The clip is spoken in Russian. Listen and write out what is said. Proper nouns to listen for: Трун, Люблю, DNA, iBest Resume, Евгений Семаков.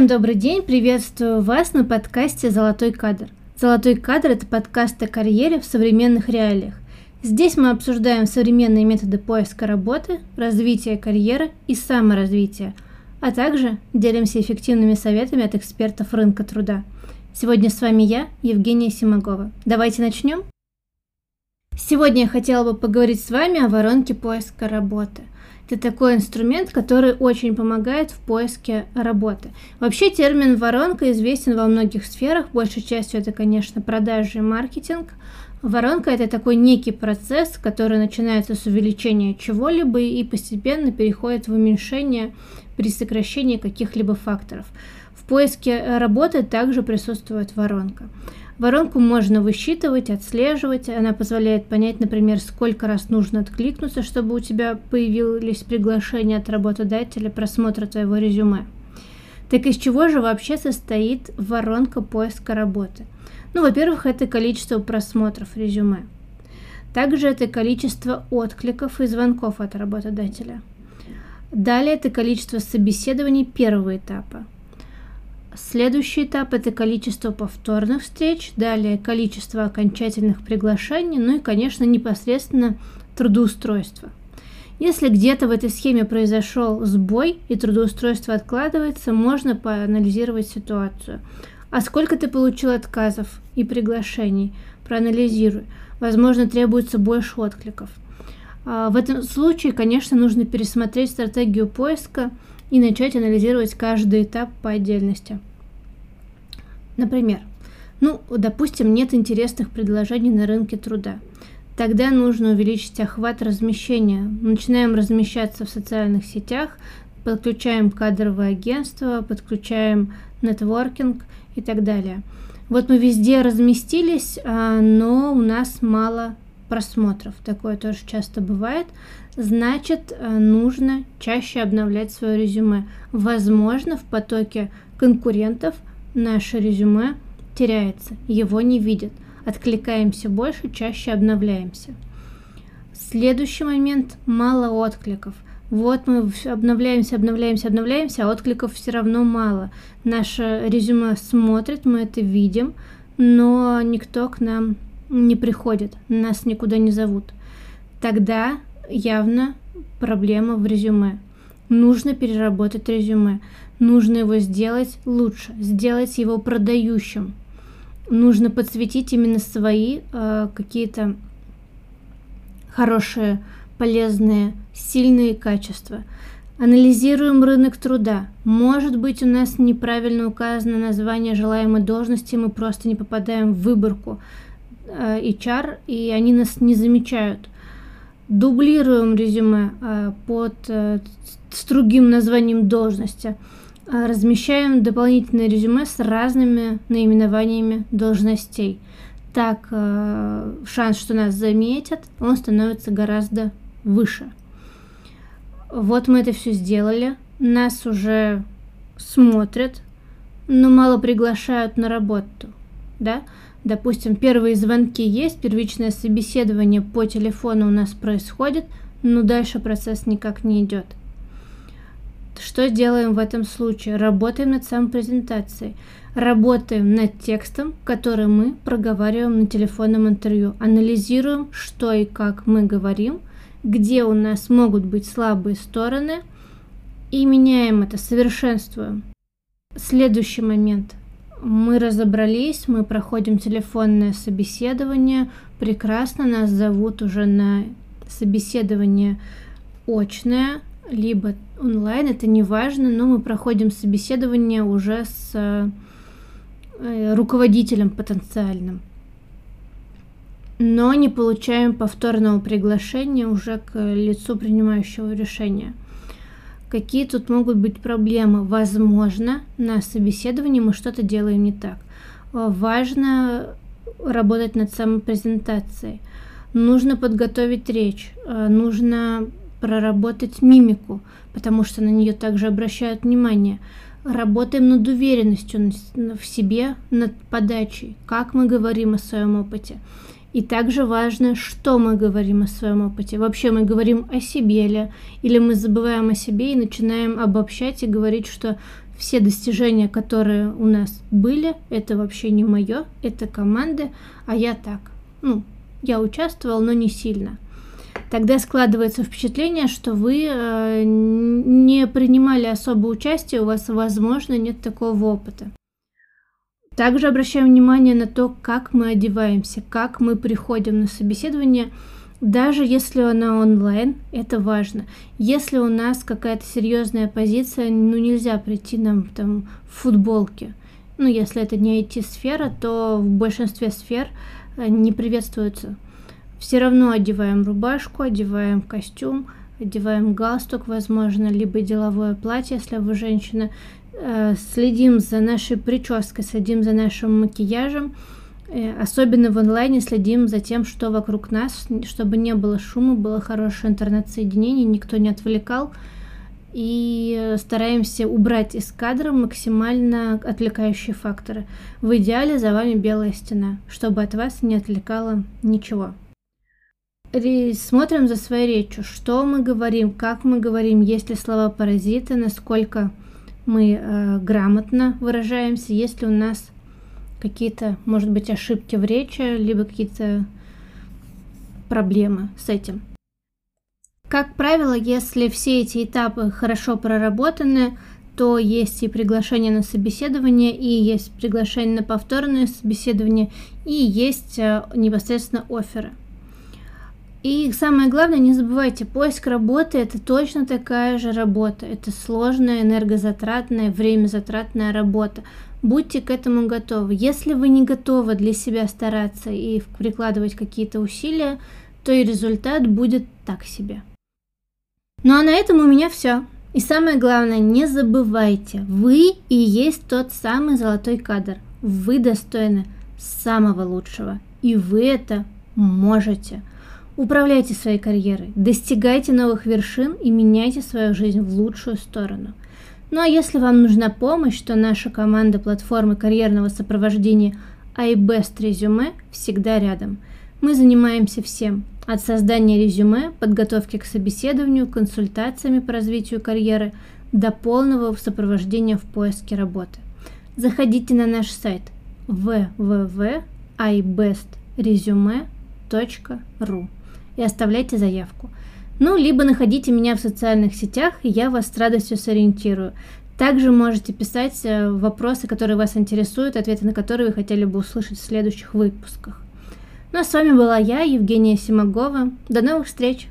Всем добрый день, приветствую вас на подкасте «Золотой кадр». «Золотой кадр» — это подкаст о карьере в современных реалиях. Здесь мы обсуждаем современные методы поиска работы, развития карьеры и саморазвития, а также делимся эффективными советами от экспертов рынка труда. Сегодня с вами я, Евгения Семакова. Давайте начнем. Сегодня я хотела бы поговорить с вами о воронке поиска работы. Это такой инструмент, который очень помогает в поиске работы. Вообще термин «воронка» известен во многих сферах, большей частью это, конечно, продажи и маркетинг. Воронка – это такой некий процесс, который начинается с увеличения чего-либо и постепенно переходит в уменьшение при сокращении каких-либо факторов. В поиске работы также присутствует воронка. Воронку можно высчитывать, отслеживать, она позволяет понять, например, сколько раз нужно откликнуться, чтобы у тебя появились приглашения от работодателя, просмотра твоего резюме. Так из чего же вообще состоит воронка поиска работы? Во-первых, это количество просмотров резюме. Также это количество откликов и звонков от работодателя. Далее это количество собеседований первого этапа. Следующий этап – это количество повторных встреч, далее количество окончательных приглашений, и, конечно, непосредственно трудоустройство. Если где-то в этой схеме произошел сбой и трудоустройство откладывается, можно проанализировать ситуацию. А сколько ты получил отказов и приглашений? Проанализируй. Возможно, требуется больше откликов. В этом случае, конечно, нужно пересмотреть стратегию поиска и начать анализировать каждый этап по отдельности. Например, допустим, нет интересных предложений на рынке труда. Тогда нужно увеличить охват размещения. Начинаем размещаться в социальных сетях, подключаем кадровое агентство, подключаем нетворкинг и так далее. Мы везде разместились, но у нас мало просмотров. Такое тоже часто бывает. Значит, нужно чаще обновлять свое резюме. Возможно, в потоке конкурентов наше резюме теряется, его не видят. Откликаемся больше, чаще обновляемся. Следующий момент – мало откликов. Мы обновляемся, а откликов все равно мало. Наше резюме смотрит, мы это видим, но никто к нам не приходит, нас никуда не зовут. Тогда явно проблема в резюме. Нужно переработать резюме, нужно его сделать лучше, сделать его продающим. Нужно подсветить именно свои какие-то хорошие, полезные, сильные качества. Анализируем рынок труда. Может быть, у нас неправильно указано название желаемой должности, мы просто не попадаем в выборку HR, и они нас не замечают. Дублируем резюме под с другим названием должности, размещаем дополнительное резюме с разными наименованиями должностей. Так шанс, что нас заметят, он становится гораздо выше. Мы это все сделали, нас уже смотрят, но мало приглашают на работу, да? Допустим, первые звонки есть, первичное собеседование по телефону у нас происходит, но дальше процесс никак не идет. Что делаем в этом случае? Работаем над самопрезентацией, работаем над текстом, который мы проговариваем на телефонном интервью, анализируем, что и как мы говорим, где у нас могут быть слабые стороны, и меняем это, совершенствуем. Следующий момент. Мы разобрались, мы проходим телефонное собеседование, прекрасно, нас зовут уже на собеседование очное, либо онлайн, это не важно, но мы проходим собеседование уже с руководителем потенциальным, но не получаем повторного приглашения уже к лицу принимающего решения. Какие тут могут быть проблемы? Возможно, на собеседовании мы что-то делаем не так. Важно работать над самопрезентацией. Нужно подготовить речь, нужно проработать мимику, потому что на нее также обращают внимание. Работаем над уверенностью в себе, над подачей, как мы говорим о своем опыте. И также важно, что мы говорим о своем опыте. Вообще мы говорим о себе ли, или мы забываем о себе и начинаем обобщать и говорить, что Все достижения, которые у нас были, это вообще не мое, это команды, а я так. Ну, я участвовал, но не сильно. Тогда складывается впечатление, что вы не принимали особое участие, у вас, возможно, нет такого опыта. Также обращаем внимание на то, как мы одеваемся, как мы приходим на собеседование. Даже если она онлайн, это важно. Если у нас какая-то серьезная позиция, ну нельзя прийти нам там в футболке. Ну, если это не IT-сфера, то в большинстве сфер не приветствуются. Все равно одеваем рубашку, одеваем костюм, одеваем галстук, возможно, либо деловое платье, если вы женщина. Следим за нашей прической, следим за нашим макияжем. Особенно в онлайне следим за тем, что вокруг нас, чтобы не было шума, было хорошее интернет-соединение, никто не отвлекал. И стараемся убрать из кадра максимально отвлекающие факторы. В идеале за вами белая стена, чтобы от вас не отвлекало ничего. Смотрим за своей речью, что мы говорим, как мы говорим, есть ли слова-паразиты, насколько мы грамотно выражаемся, есть ли у нас какие-то, может быть, ошибки в речи, либо какие-то проблемы с этим. Как правило, если все эти этапы хорошо проработаны, то есть и приглашение на собеседование, и есть приглашение на повторное собеседование, и есть непосредственно офферы. И самое главное, не забывайте, поиск работы – это точно такая же работа. Это сложная, энергозатратная, времязатратная работа. Будьте к этому готовы. Если вы не готовы для себя стараться и прикладывать какие-то усилия, то и результат будет так себе. Ну а на этом у меня все. И самое главное, не забывайте, вы и есть тот самый золотой кадр. Вы достойны самого лучшего. И вы это можете. Управляйте своей карьерой, достигайте новых вершин и меняйте свою жизнь в лучшую сторону. Ну а если вам нужна помощь, то наша команда платформы карьерного сопровождения iBest Resume всегда рядом. Мы занимаемся всем – от создания резюме, подготовки к собеседованию, консультациями по развитию карьеры до полного сопровождения в поиске работы. Заходите на наш сайт www.ibestresume.ru и оставляйте заявку. Ну, либо находите меня в социальных сетях, и я вас с радостью сориентирую. Также можете писать вопросы, которые вас интересуют, ответы на которые вы хотели бы услышать в следующих выпусках. Ну, а с вами была я, Евгения Семакова. До новых встреч!